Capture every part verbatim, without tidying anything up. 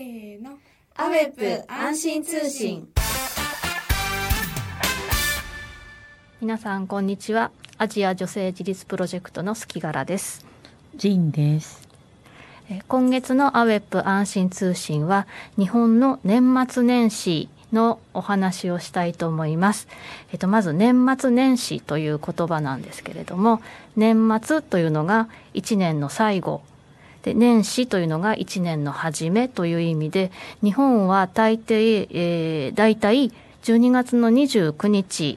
せーの、アウェプ安心通信。皆さんこんにちは。アジア女性自立プロジェクトの月柄です。ジンです。今月のアウェプ安心通信は日本の年末年始のお話をしたいと思います。えっと、まず年末年始という言葉なんですけれども、年末というのがいちねんの最後で、年始というのがいちねんの初めという意味で、日本は大抵、えー、大体じゅうにがつのにじゅうくにち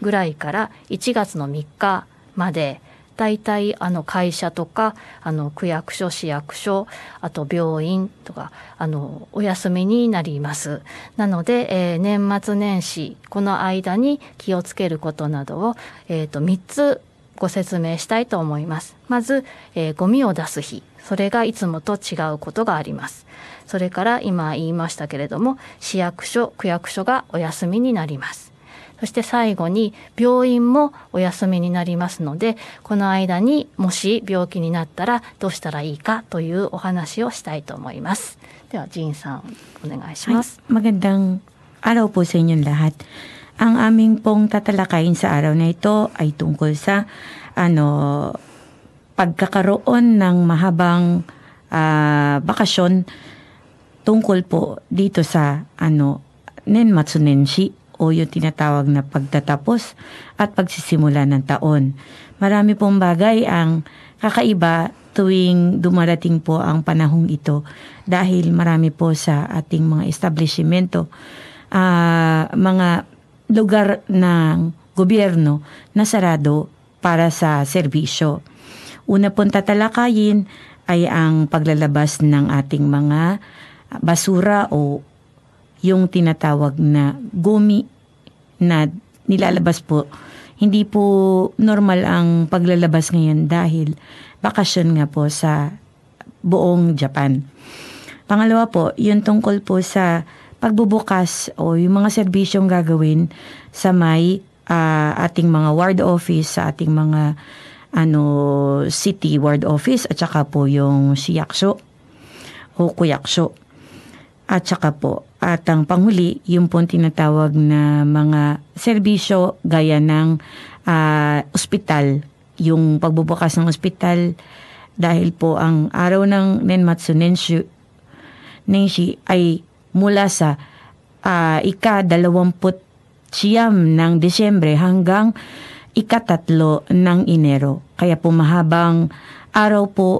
ぐらいからいちがつのみっかまで、大体あの会社とかあの区役所、市役所、あと病院とかあのお休みになります。なので、えー、年末年始この間に気をつけることなどを、えーと、みっつご説明したいと思います。まず、えー、ゴミを出す日、それがいつもと違うことがあります。それから今言いましたけれども、市役所、区役所がお休みになります。そして最後に病院もお休みになりますので、この間にもし病気になったらどうしたらいいかというお話をしたいと思います。ではJinさんお願いします。はい、magandang araw po sa inyong lahat. Ang aming pong tatalakayin sa araw na ito ay tungkol sa ano pagkakaroon ng mahabang uh, bakasyon tungkol po dito sa ano Nenmatsu Nenshi o yung tinatawag na pagtatapos at pagsisimula ng taon. Marami pong bagay ang kakaiba tuwing dumarating po ang panahong ito dahil marami po sa ating mga establishmento, uh, mga lugar ng gobyerno na sarado para sa serbisyo. Una pong tatalakayin ay ang paglalabas ng ating mga basura o yung tinatawag na gumi na nilalabas po. Hindi po normal ang paglalabas ngayon dahil bakasyon nga po sa buong Japan. Pangalawa po, yun tungkol po sa pagbubukas o yung mga serbisyong gagawin sa may uh, ating mga ward office, sa ating mga ano city ward office at saka po yung shiyaksho o kuyaksho. At saka po, at ang panghuli, yung pong tinatawag na mga serbisyo gaya ng uh, ospital. Yung pagbubukas ng ospital dahil po ang araw ng Nenmatsu Nenshi, Nenshi ay mula sa uh, ika-dalawamput siyam ng Desyembre hanggang ikatatlo ng Enero. Kaya po mahabang araw po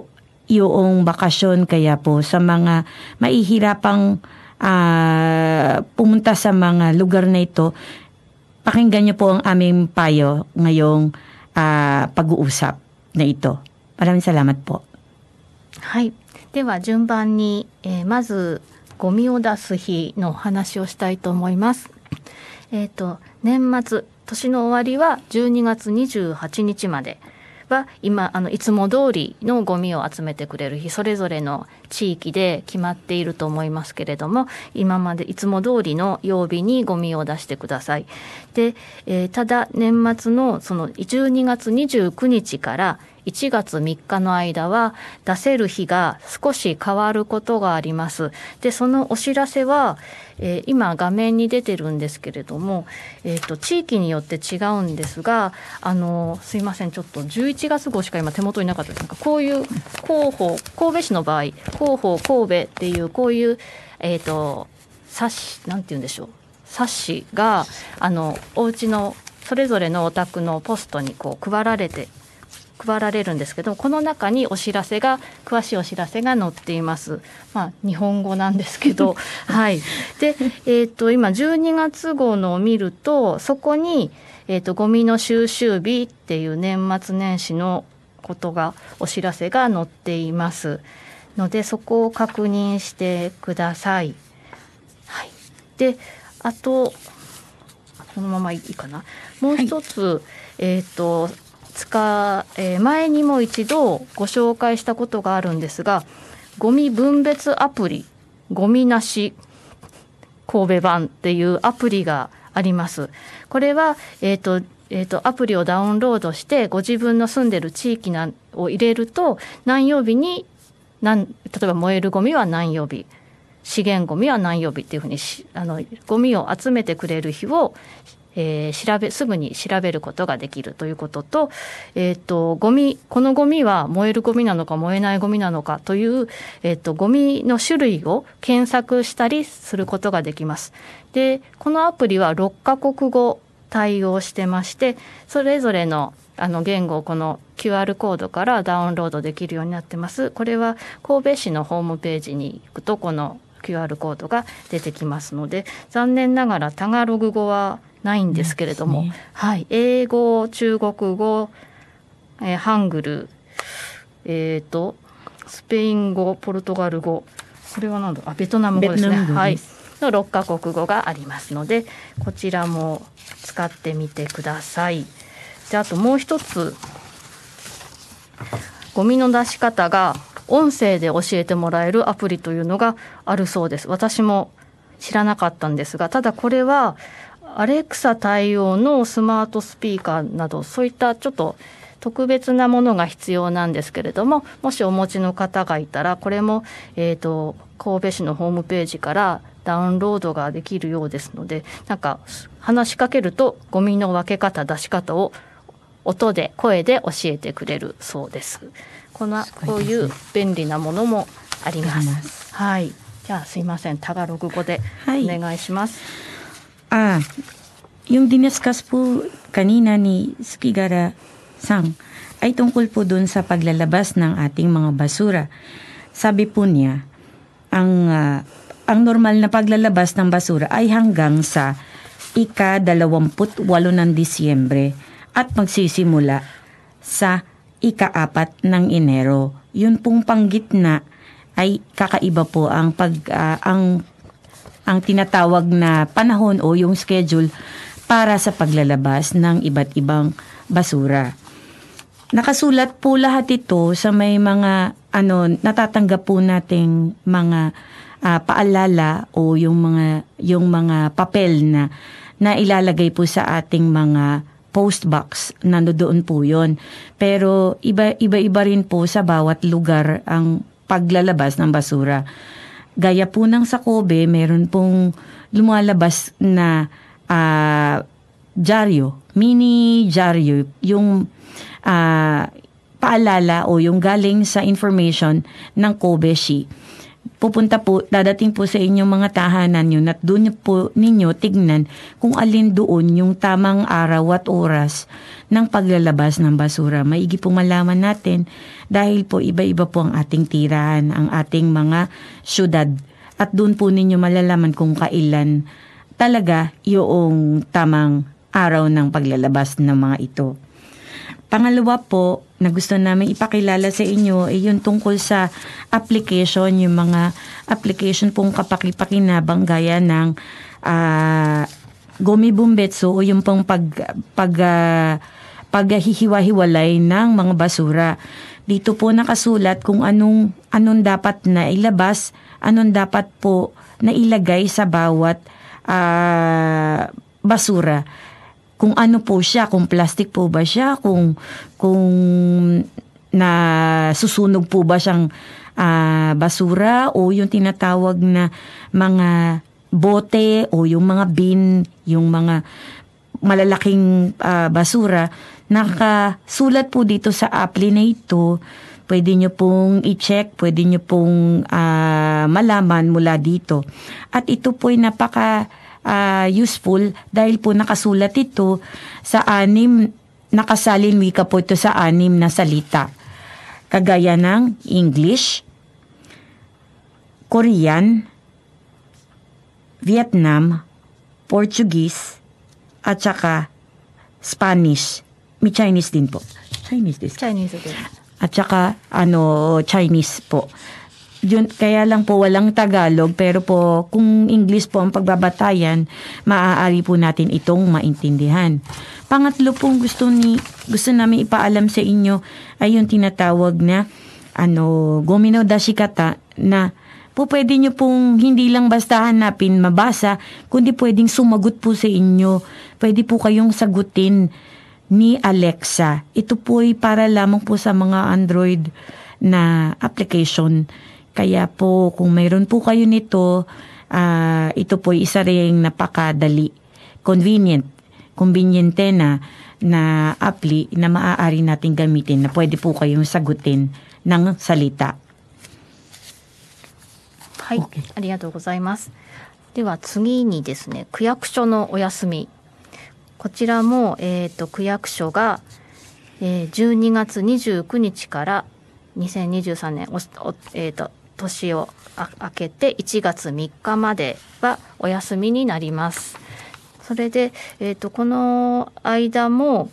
yung bakasyon, kaya po sa mga maihirapang uh, pumunta sa mga lugar na ito, pakinggan niyo po ang aming payo ngayong uh, pag-uusap na ito. Maraming salamat po. はい。では順番に、えー、まずゴミを出す日の話をしたいと思います。えーと、年末、年の終わりはじゅうにがつにじゅうはちにちまでは今あのいつも通りのゴミを集めてくれる日、それぞれの地域で決まっていると思いますけれども、今までいつも通りの曜日にゴミを出してください。で、えー、ただ年末のそのじゅうにがつにじゅうくにちからいちがつみっかの間は出せる日が少し変わることがあります。で、そのお知らせは、えー、今画面に出てるんですけれども、えっと、地域によって違うんですが、あの、すいません、ちょっとじゅういちがつ号しか今手元になかったです。なんかこういう広報、神戸市の場合、広報神戸っていうこういう、えっと、冊子、なんて言うんでしょう、冊子が、あの、お家のそれぞれのお宅のポストにこう配られて、配られるんですけど、この中にお知らせが、詳しいお知らせが載っています。まあ、日本語なんですけど、はい。で、えっと、今じゅうにがつ号のを見ると、そこに、えっと、ゴミの収集日っていう年末年始のことが、お知らせが載っています。ので、そこを確認してください。はい。で、あと、このままいいかな。もう一つ、はい、えっと、使え前にも一度ご紹介したことがあるんですが、ゴミ分別アプリ、ゴミなし神戸版っていうアプリがあります。これは、えーと、えーと、アプリをダウンロードしてご自分の住んでる地域なを入れると、何曜日に何、例えば燃えるゴミは何曜日、資源ごみは何曜日っていうふうにあのごみを集めてくれる日を、えー、調べすぐに調べることができるということと、えーと、ゴミ、このゴミは燃えるゴミなのか燃えないゴミなのかという、えーと、ゴミの種類を検索したりすることができます。で、このアプリはろっかこくご対応してまして、それぞれのあの言語をこの キューアール コードからダウンロードできるようになってます。これは神戸市のホームページに行くとこの キューアール コードが出てきますので、残念ながらタガログ語はないんですけれども、ね、はい、英語、中国語、えー、ハングル、えっと、スペイン語、ポルトガル語、これは何だ、あ、ベトナム語ですね。はい。のろっかこくごがありますので、こちらも使ってみてください。で、あともう一つ、ゴミの出し方が音声で教えてもらえるアプリというのがあるそうです。私も知らなかったんですが、ただこれはアレクサ対応のスマートスピーカーなど、そういったちょっと特別なものが必要なんですけれども、もしお持ちの方がいたら、これも、えーと、神戸市のホームページからダウンロードができるようですので、なんか話しかけるとゴミの分け方、出し方を音で、声で教えてくれるそうです。この、こういう便利なものもあります。はい。じゃあすいません、タガログ語でお願いします。はい、あ、yung diniscuss po kanina ni Sugihara Sang ay tungkol po dun sa paglalabas ng ating mga basura. Sabi po niya, ang uh, ang normal na paglalabas ng basura ay hanggang sa ika-dalawampu't walo ng Disyembre. At magsisimula sa ika-apat ng Enero. Yun pong panggitna ay kakaiba po ang pag uh, ang ang tinatawag na panahon o yung schedule para sa paglalabas ng iba't ibang basura. Nakasulat po lahat ito sa may mga ano natatanggap po nating mga uh, paalala o yung mga yung mga papel na na ilalagay po sa ating mga post box, nandoon po yun. Pero iba-iba rin po sa bawat lugar ang paglalabas ng basura. Gaya po ng sa Kobe, meron pong lumalabas na uh, dyaryo, mini dyaryo, yung uh, paalala o yung galing sa information ng Kobe Shi. Pupunta po, dadating po sa inyong mga tahanan yun at doon po ninyo tignan kung alin doon yung tamang araw at oras ng paglalabas ng basura. Maigi po malaman natin dahil po iba-iba po ang ating tirahan, ang ating mga syudad. At doon po ninyo malalaman kung kailan talaga yung tamang araw ng paglalabas ng mga ito. Pangalawa po, na gusto namin ipakilala sa inyo ay eh, yung tungkol sa application, yung mga application pong kapakipakinabang gaya ng uh, Gomi Bumbetsu o yung pong pag, pag, uh, paghihiwa-hiwalay ng mga basura. Dito po nakasulat kung anong, anong dapat na ilabas, anong dapat po na ilagay sa bawat uh, basura. Kung ano po siya, kung plastic po ba siya, kung kung nasusunog po ba siyang uh, basura o yung tinatawag na mga bote o yung mga bin, yung mga malalaking uh, basura. Nakasulat po dito sa appli na ito. Pwede nyo pong i-check, pwede nyo pong uh, malaman mula dito. At ito po'y napaka Uh, useful dahil po nakasulat ito sa anim, nakasalin wika po ito sa anim na salita. Kagaya ng English, Korean, Vietnam, Portuguese, at saka Spanish. May Chinese din po. Chinese din. Chinese din. At saka ano, Chinese po. Yun, kaya lang po walang Tagalog, pero po kung English po ang pagbabatayan, maaari po natin itong maintindihan. Pangatlo po gusto ni gusto namin ipaalam sa inyo ay yung tinatawag na ano gomi no dashikata na po pwede nyo pong hindi lang basta hanapin mabasa, kundi pwedeng sumagot po sa inyo. Pwede po kayong sagutin ni Alexa. Ito po ay para lamang po sa mga Android na application. Kaya po kung mayroon po kayo nito, uh, ito po isa ring napakadali, convenient, convenient na na appli na maaari natin gamitin na pwede po kayong sagutin ng salita。はい、okay. ありがとうございます。では次にですね、区役所のお休み。こちらも、えー、と区役所が、えー、じゅうにがつにじゅうくにちからにせんにじゅうさんねんおお、えー、と年を明けていちがつみっかまではお休みになります。それで、えー、とこの間も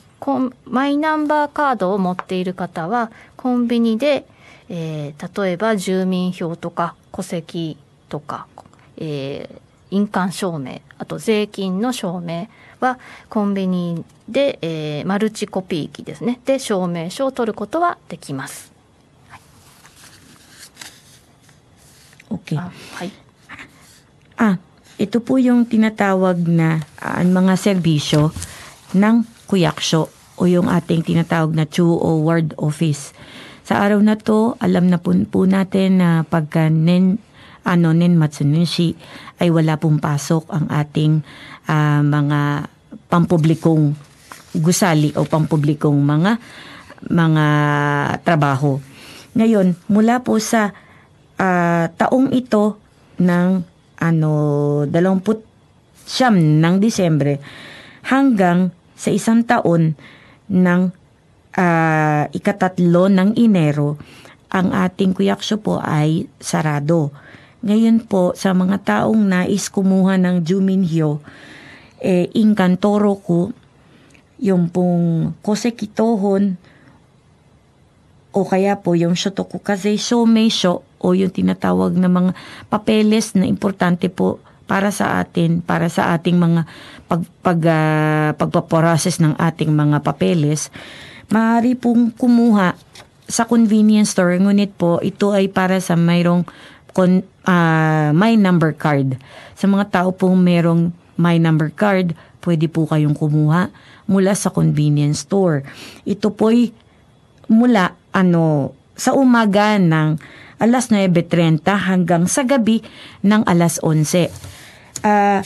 マイナンバーカードを持っている方はコンビニで、えー、例えば住民票とか戸籍とか、えー、印鑑証明、あと税金の証明はコンビニで、えー、マルチコピー機ですね、で証明書を取ることはできます。はい、okay. あ、はい。あ、ito po yung tinatawag na uh, mga serbisyo ng kuyaksyo o yung ating tinatawag na T S U O Ward Office. Sa araw na to, alam na po, po natin na pagka nen, ano, nen matsunenshi ay wala pong pasok ang ating uh, mga pampublikong gusali o pampublikong mga mga trabaho. Ngayon, mula po sa uh, taong ito ng ano, dalawamput siyam ng Disyembre hanggang sa isang taon ng uh, ikatatlo ng Enero, ang ating kuyaksyo po ay sarado. Ngayon po, sa mga taong nais kumuha ng juminhyo, eh, inkantoro ko, yung pong kosekitohon, o kaya po yung shotokukaze shomeisho o yung tinatawag na mga papeles na importante po para sa atin, para sa ating mga pag, pag, uh, pagpaprocess ng ating mga papeles, maaari pong kumuha sa convenience store. Ngunit po, ito ay para sa mayroong uh, My Number Card. Sa mga tao pong mayroong My Number Card, pwede po kayong kumuha mula sa convenience store. Ito po'y mula ano sa umaga ng alas nuwebe trenta hanggang sa gabi ng alas onse. Uh,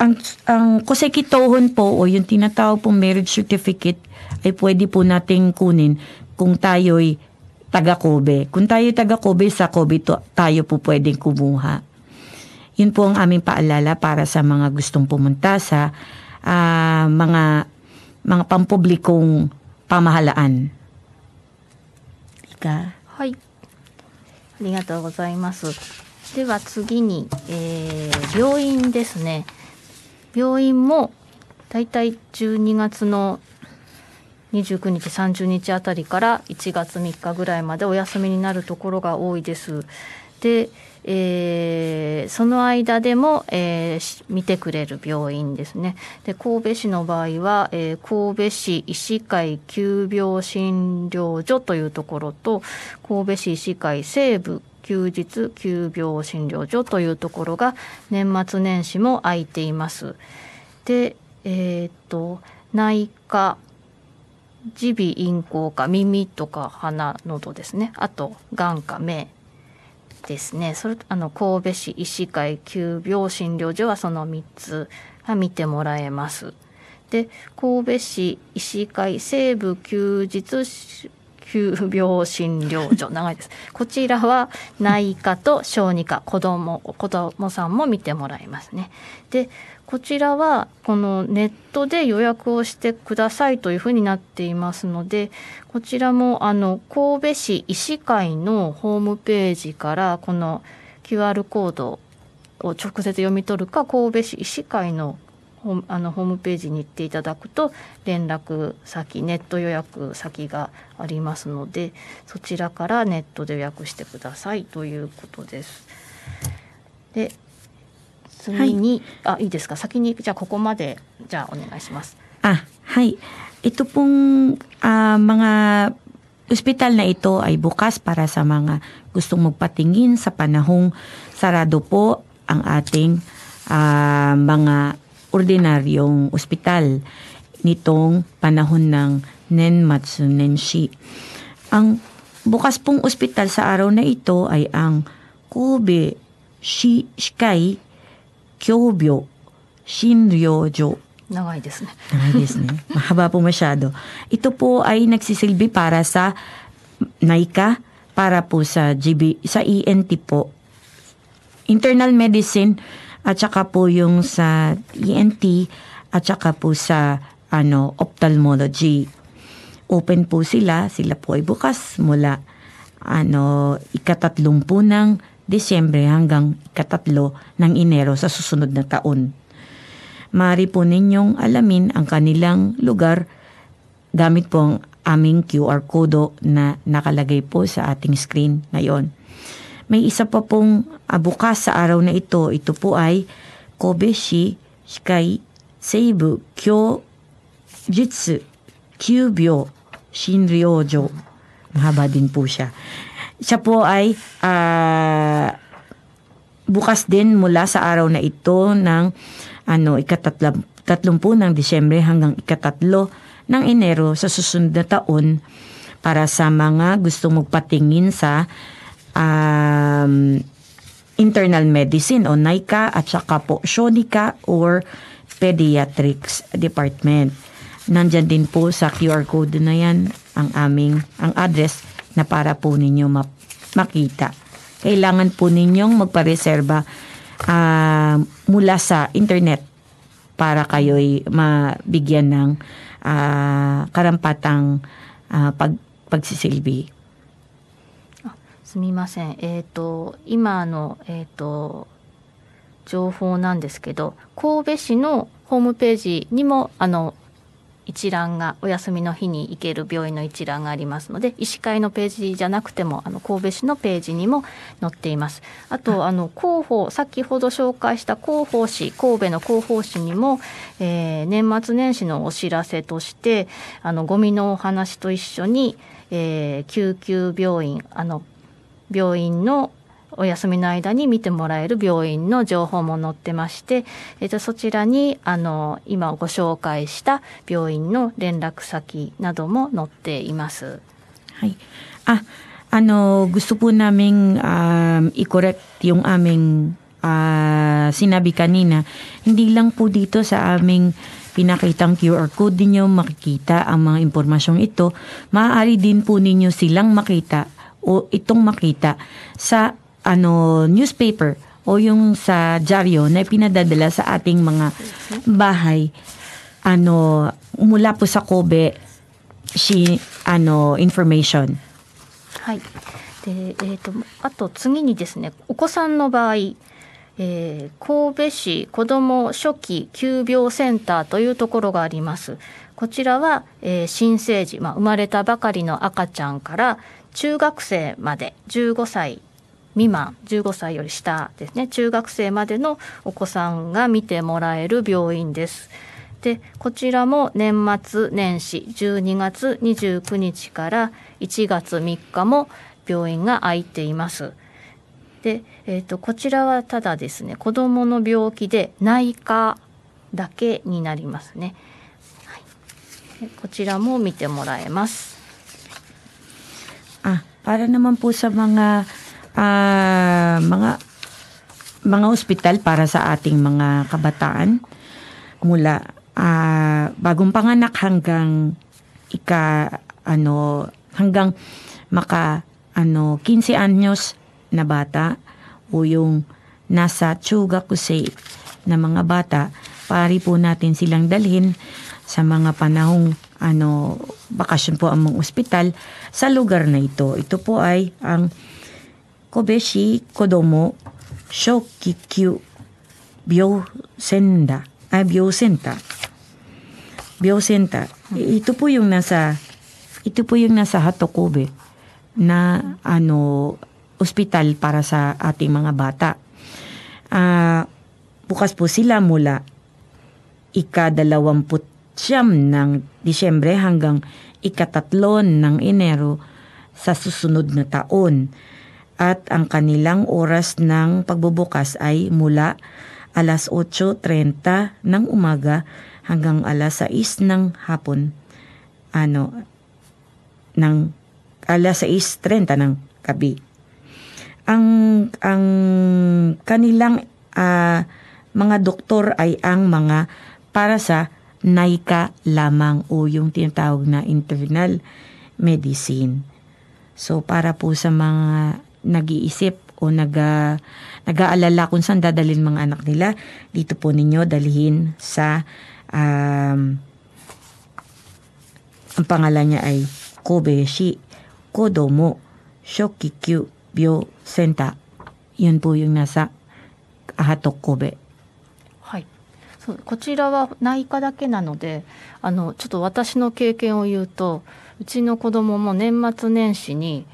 ang ang kosekitohon po o yung tinatawag pong marriage certificate ay pwede po nating kunin kung tayo'y taga Kobe. Kung tayo'y taga Kobe, sa Kobe to, tayo po pwedeng kumuha. Yun po ang aming paalala para sa mga gustong pumunta sa uh, mga mga pampublikong pamahalaan。はい、ありがとうございます。では次に、えー、病院ですね。病院もだいたいじゅうにがつのにじゅうくにち、さんじゅうにちあたりからいちがつみっかぐらいまでお休みになるところが多いです。で、えー、その間でも、えー、見てくれる病院ですね。で、神戸市の場合は、えー、神戸市医師会急病診療所というところと、神戸市医師会西部休日急病診療所というところが年末年始も空いています。で、えー、っと内科、耳鼻咽喉科、耳とか鼻、喉ですね。あと眼科、目ですね、それあの神戸市医師会急病診療所はそのみっつが見てもらえます。で、神戸市医師会西部休日急病診療所、長いですこちらは内科と小児科、子ども子どもさんも見てもらえますね。で、こちらはこのネットで予約をしてくださいというふうになっていますので、こちらもあの神戸市医師会のホームページからこの キューアール コードを直接読み取るか、神戸市医師会のホあのホームページに行っていただくと連絡先、ネット予約先がありますので、そちらからネットで予約してくださいということです。で、次に、はい、あ、いいですか、先にじゃあここまでじゃあお願いします。Ah, hi. Ito pong uh, mga ospital na ito ay bukas para sa mga gustong magpatingin sa panahong sarado po ang ating uh, mga ordinaryong ospital nitong panahon ng Nenmatsunenshi. Ang Bukas pong ospital sa araw na ito ay ang Kobe Shikai Kyobyo Shinryojo. Nangayですね. Nangayですね. Mahaba po masyado. Ito po ay nagsisilbi para sa N A I C A, para po sa G B, sa E N T po. Internal medicine at saka po yung sa E N T at saka po sa ano ophthalmology. Open po sila, sila po ay bukas mula ano ikatatlumpu ng Disyembre hanggang ikatatlo ng Enero sa susunod na taon. Maaari po ninyong alamin ang kanilang lugar gamit po ang aming Q R kodo na nakalagay po sa ating screen ngayon. May isa pa pong ah, bukas sa araw na ito. Ito po ay Kobe-shi Shikai Seibu Kyojutsu Kyubyo Shinryojo. Mahaba din po siya. Siya po ay uh, bukas din mula sa araw na ito ng ano, ikatatlumpu ng Disyembre hanggang ikatatlo ng Enero sa susunod na taon para sa mga gustong magpatingin sa um, internal medicine o N A I C A at saka po Shonika or Pediatrics Department. Nandyan din po sa Q R code na yan ang aming ang address na para po ninyo makita. Kailangan po ninyong magpareserba uh, mula sa internet para kayo'y mabigyan ng uh, karampatang uh, pag, pagsisilbi. Ah, すみません。えっと、今の、えっと、情報なんですけど、神戸市のホームページにもあの一覧がお休みの日に行ける病院の一覧がありますので、医師会のページじゃなくてもあの神戸市のページにも載っています。あとあの広報、先ほど紹介した広報誌、神戸の広報誌にも、えー、年末年始のお知らせとしてあのゴミのお話と一緒に、えー、救急病院あの病院のお休みの間に見てもらえる病院の情報も載ってまして、えー、とそちらにあの今ご紹介した病院の連絡先なども載っています。はい。あ、あのgusto po naming um, i-correct yung aming uh, sinabi kanina. Hindi lang po dito sa aming pinakitang Q R code ninyo makikita ang mga impormasyong ito. Maaari din po ninyo silang makita o itong makita sa ano newspaper o yung sa dyaryo na pinadadala sa ating mga bahay ano mula po sa Kobe si ano information. はい。で、えっと、あと次にですね、お子さんの場合、えー、神戸市子ども初期急病センターというところがあります。こちらは、えー、新生児、まあ、生まれたばかりの赤ちゃんから中学生までじゅうごさい未満、じゅうごさいより下ですね、中学生までのお子さんが見てもらえる病院です。で、こちらも年末年始じゅうにがつにじゅうくにちからいちがつみっかも病院が開いています。で、えーと、こちらはただですね、子どもの病気で内科だけになりますね。はい、こちらも見てもらえます。あ、para naman po sa mga Uh, mga mga ospital para sa ating mga kabataan mula uh, bagong panganak hanggang ika ano hanggang maka ano labinlima anyos na bata o yung nasa Chugakusei na mga bata, pari po natin silang dalhin sa mga panahong ano bakasyon po ang mga ospital sa lugar na ito. Ito po ay ang Kobe-shi Kodomo Shokikyu Biosenda. Ah, Biosenta. Biosenta. Ito po yung nasa, ito po yung nasa Hato Kobe na ano, ospital para sa ating mga bata. Uh, bukas po sila mula ikadalawamputsyam ng Disyembre hanggang ikatatlo ng Enero sa susunod na taon. At ang kanilang oras ng pagbubukas ay mula alas otso trenta ng umaga hanggang alas sais ng hapon ano ng alas sais trenta ng gabi. Ang ang kanilang uh, mga doktor ay ang mga para sa N I C A lamang o yung tinatawag na internal medicine. So para po sa mga nag-iisip o naga, nag-aalala kung saan dadalhin mga anak nila, dito po ninyo dalhin sa um, ang pangalan niya ay Kobeshi Kodomo Shokikyu Bio Center. Yun po yung nasa Hato Kobe。そう、こちらは内科だけなので、あのちょっと私の経験を言うと、うちの子供も年末年始に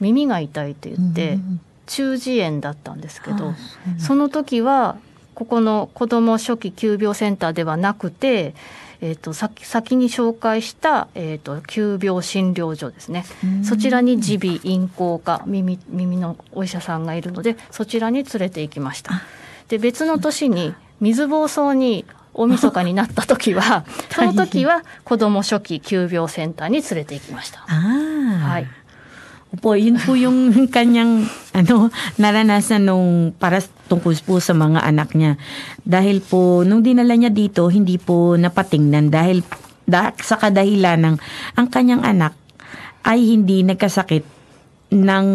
耳が痛いと言って、うんうん、中耳炎だったんですけど、はあ、その時はここの子供初期急病センターではなくて、えー、と 先, 先に紹介した、えー、と急病診療所ですね、うん、そちらに耳鼻咽喉科 耳, 耳のお医者さんがいるので、そちらに連れて行きました。で別の年に水暴走に大晦日になった時はその時は子ども初期急病センターに連れて行きました。Ah. Hi. Opo, yun po yung kanyang ano, naranasan nung para tungkol po sa mga anak niya. Dahil po nung dinala niya dito, hindi po napatingnan dahil da, sa kadahilan ng ang kanyang anak ay hindi nagkasakit ng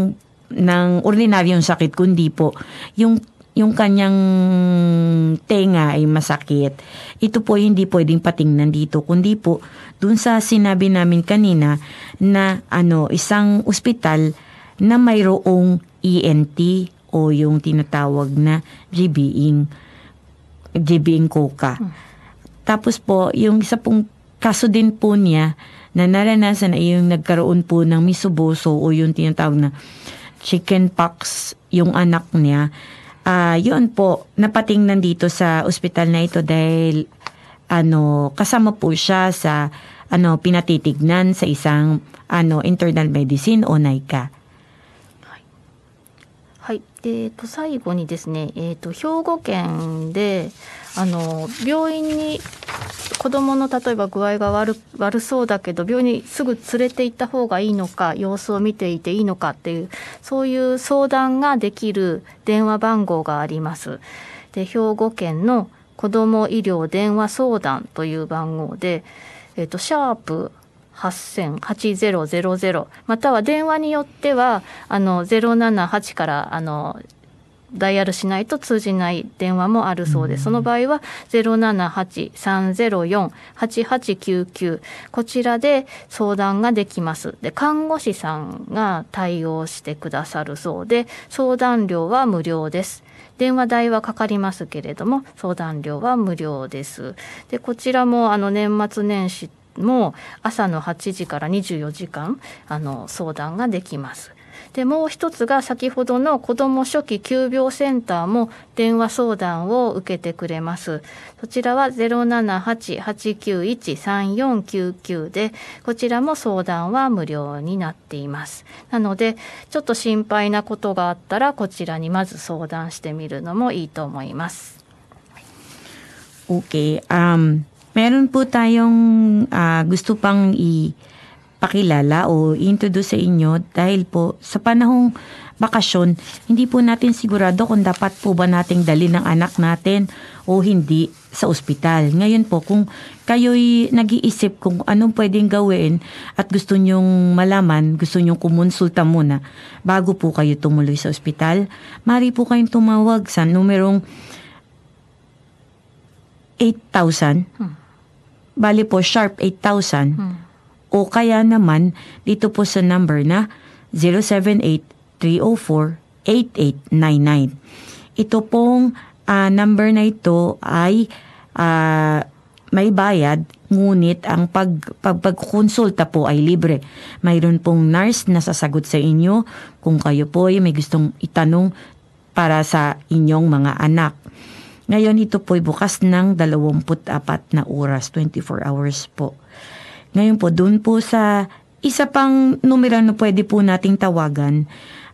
ng ordinaryong sakit kundi po yung yung kanyang tenga ay masakit. Ito po hindi pwedeng patingnan dito, kundi po dun sa sinabi namin kanina na ano, isang ospital na mayroong E N T o yung tinatawag na G B I N G B I N Koka. Hmm. Tapos po, yung isa pong kaso din po niya na naranasan ay yung nagkaroon po ng misuboso o yung tinatawag na chicken pox yung anak niya. Uh, yun po, napatingnan dito sa ospital na ito dahil ano, kasama po siya sa ano, pinatitignan sa isang ano, internal medicine o N I C A。はい、えーと、最後にですね、えーと、兵庫県であの病院に子どもの例えば具合が 悪, 悪そうだけど病院にすぐ連れて行った方がいいのか、様子を見ていていいのかっていう、そういう相談ができる電話番号があります。で兵庫県の子ども医療電話相談という番号で、えーと、シャープはちせんはちまるまるまる、または電話によってはあのゼロななはちからあのダイヤルしないと通じない電話もあるそうです。その場合は ゼロななはちさんぜろよんはちはちきゅうきゅう、 こちらで相談ができます。で、看護師さんが対応してくださるそうで、相談料は無料です。電話代はかかりますけれども、相談料は無料です。で、こちらもあの年末年始もう朝のはちじからにじゅうよじかんあの相談ができます。でもう一つが先ほどの子ども初期急病センターも電話相談を受けてくれます。そちらは ゼロななはちはちきゅういちさんよんきゅうきゅう で、こちらも相談は無料になっています。なのでちょっと心配なことがあったらこちらにまず相談してみるのもいいと思います。Okay, um...Meron po tayong uh, gusto pang ipakilala o introduce sa inyo dahil po sa panahong bakasyon, hindi po natin sigurado kung dapat po ba nating dalhin ang anak natin o hindi sa ospital. Ngayon po, kung kayo'y nag-iisip kung anong pwedeng gawin at gusto nyong malaman, gusto nyong kumonsulta muna bago po kayo tumuloy sa ospital, maaari po kayong tumawag sa numerong eight thousand, hmm. bali po sharp eight thousand, hmm. o kaya naman dito po sa number na zero seven eight three zero four eight eight nine nine. Ito pong uh, number na ito ay uh, may bayad, ngunit ang pag, pag, pagkonsulta po ay libre. Mayroon pong nurse na sasagot sa inyo kung kayo po ay may gustong itanong para sa inyong mga anak. Ngayon, ito po'y bukas ng dalawampu't apat na oras, twenty-four hours po. Ngayon po, dun po sa isa pang numero na pwede po nating tawagan,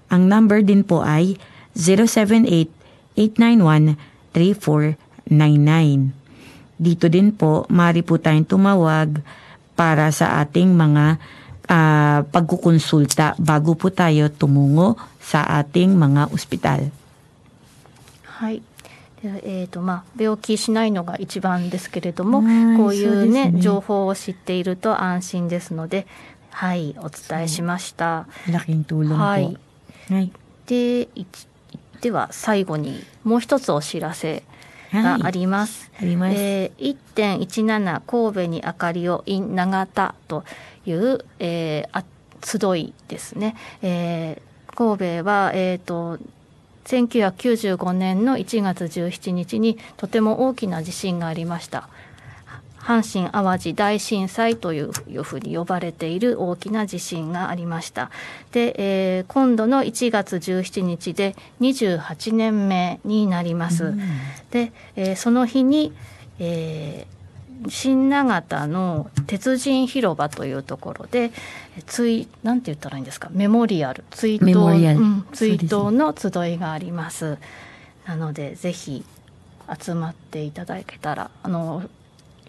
ang number din po ay zero seven eight eight nine one three four nine nine. Dito din po, maaari po tayong tumawag para sa ating mga uh, pagkukonsulta bago po tayo tumungo sa ating mga ospital. はい。えーとまあ、病気しないのが一番ですけれども、はい、こういう、ねうね、情報を知っていると安心ですので、はい、お伝えしました。はいはい、で, では最後にもう一つお知らせがあります。はい、あります。えー、いち いち なな 神戸にあかりを in 長田という、えー、あ集いですね。えー、神戸は、えーとせんきゅうひゃくきゅうじゅうごねんのいちがつじゅうしちにちにとても大きな地震がありました。阪神・淡路大震災というふうに呼ばれている大きな地震がありました。で、えー、今度のいちがつじゅうしちにちでにじゅうはちねんめになります。うん、で、えー、その日に、えー、新長田の鉄人広場というところで、ついなんて言ったらいいんですか、メモリアル追悼、うん、追悼の集いがあります。すね、なのでぜひ集まっていただけたら、あの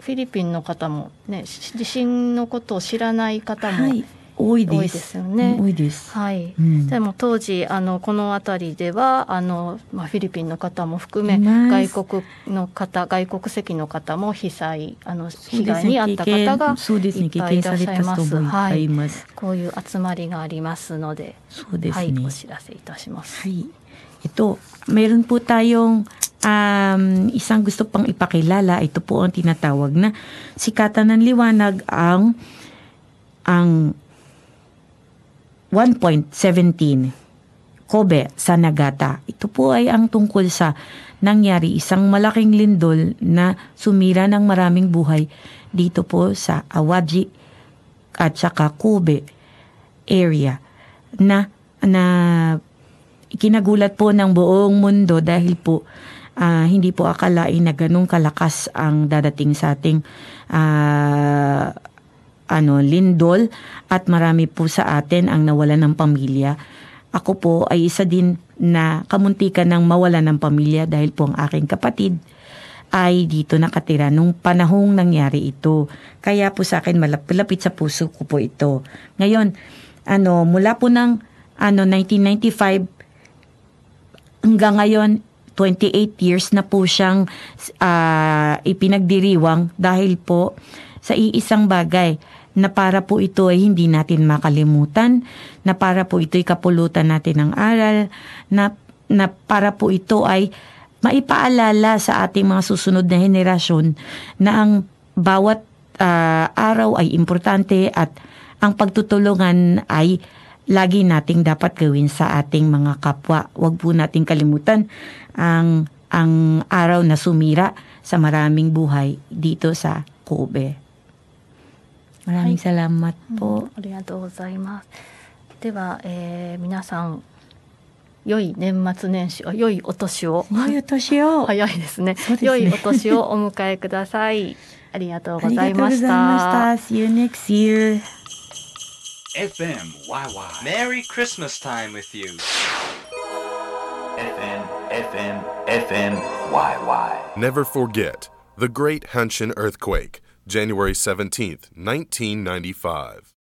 フィリピンの方もね、地震のことを知らない方も、はい、多いですよね。多いです。はい。うん、でも当時あのこの辺りではあの、まあ、フィリピンの方も含め外国の方、外国籍の方も被災あの被害に遭った方がいっぱいいらっしゃいます。はい。こういう集まりがありますので、そうですね、はい、お知らせいたします。はい。えっと、meron po tayong Um, isang gusto pang ipakilala, ito po ang tinatawag na Sikatan ng Liwanag, ang ang one point one seven Kobe sa Nagata. Ito po ay ang tungkol sa nangyari isang malaking lindol na sumira ng maraming buhay dito po sa Awaji at saka Kobe area na na ikinagulat po ng buong mundo dahil po Uh, hindi po akalain na ganung kalakas ang dadating sa ating uh, ano, lindol at marami po sa atin ang nawalan ng pamilya. Ako po ay isa din na kamuntikan ng mawalan ng pamilya dahil po ang aking kapatid ay dito nakatira nung panahong nangyari ito. Kaya po sa akin malapit sa puso ko po ito. Ngayon, ano, mula po ng ano, nineteen ninety-five hanggang ngayon, twenty-eight years na po siyang uh, ipinagdiriwang dahil po sa iisang bagay na para po ito ay hindi natin makalimutan, na para po ito ay kapulutan natin ng aral, na, na para po ito ay maipaalala sa ating mga susunod na henerasyon na ang bawat uh, araw ay importante at ang pagtutulungan ay lagi nating dapat gawin sa ating mga kapwa. Huwag po nating kalimutan ang, ang araw na sumira sa maraming buhay dito sa Kobe. Maraming salamat po. ありがとうございます。では、えー、皆さん、良い年末年始、良いお年を。良いお年を。早いですね。そうですね。良いお年をお迎えください。ありがとうございました。ありがとうございました。See you next year.エフエムワイワイ Merry Christmas time with you エフエム エフエム エフエム ワイワイ Never forget the Great Hanshin Earthquake, January seventeenth, nineteen ninety-five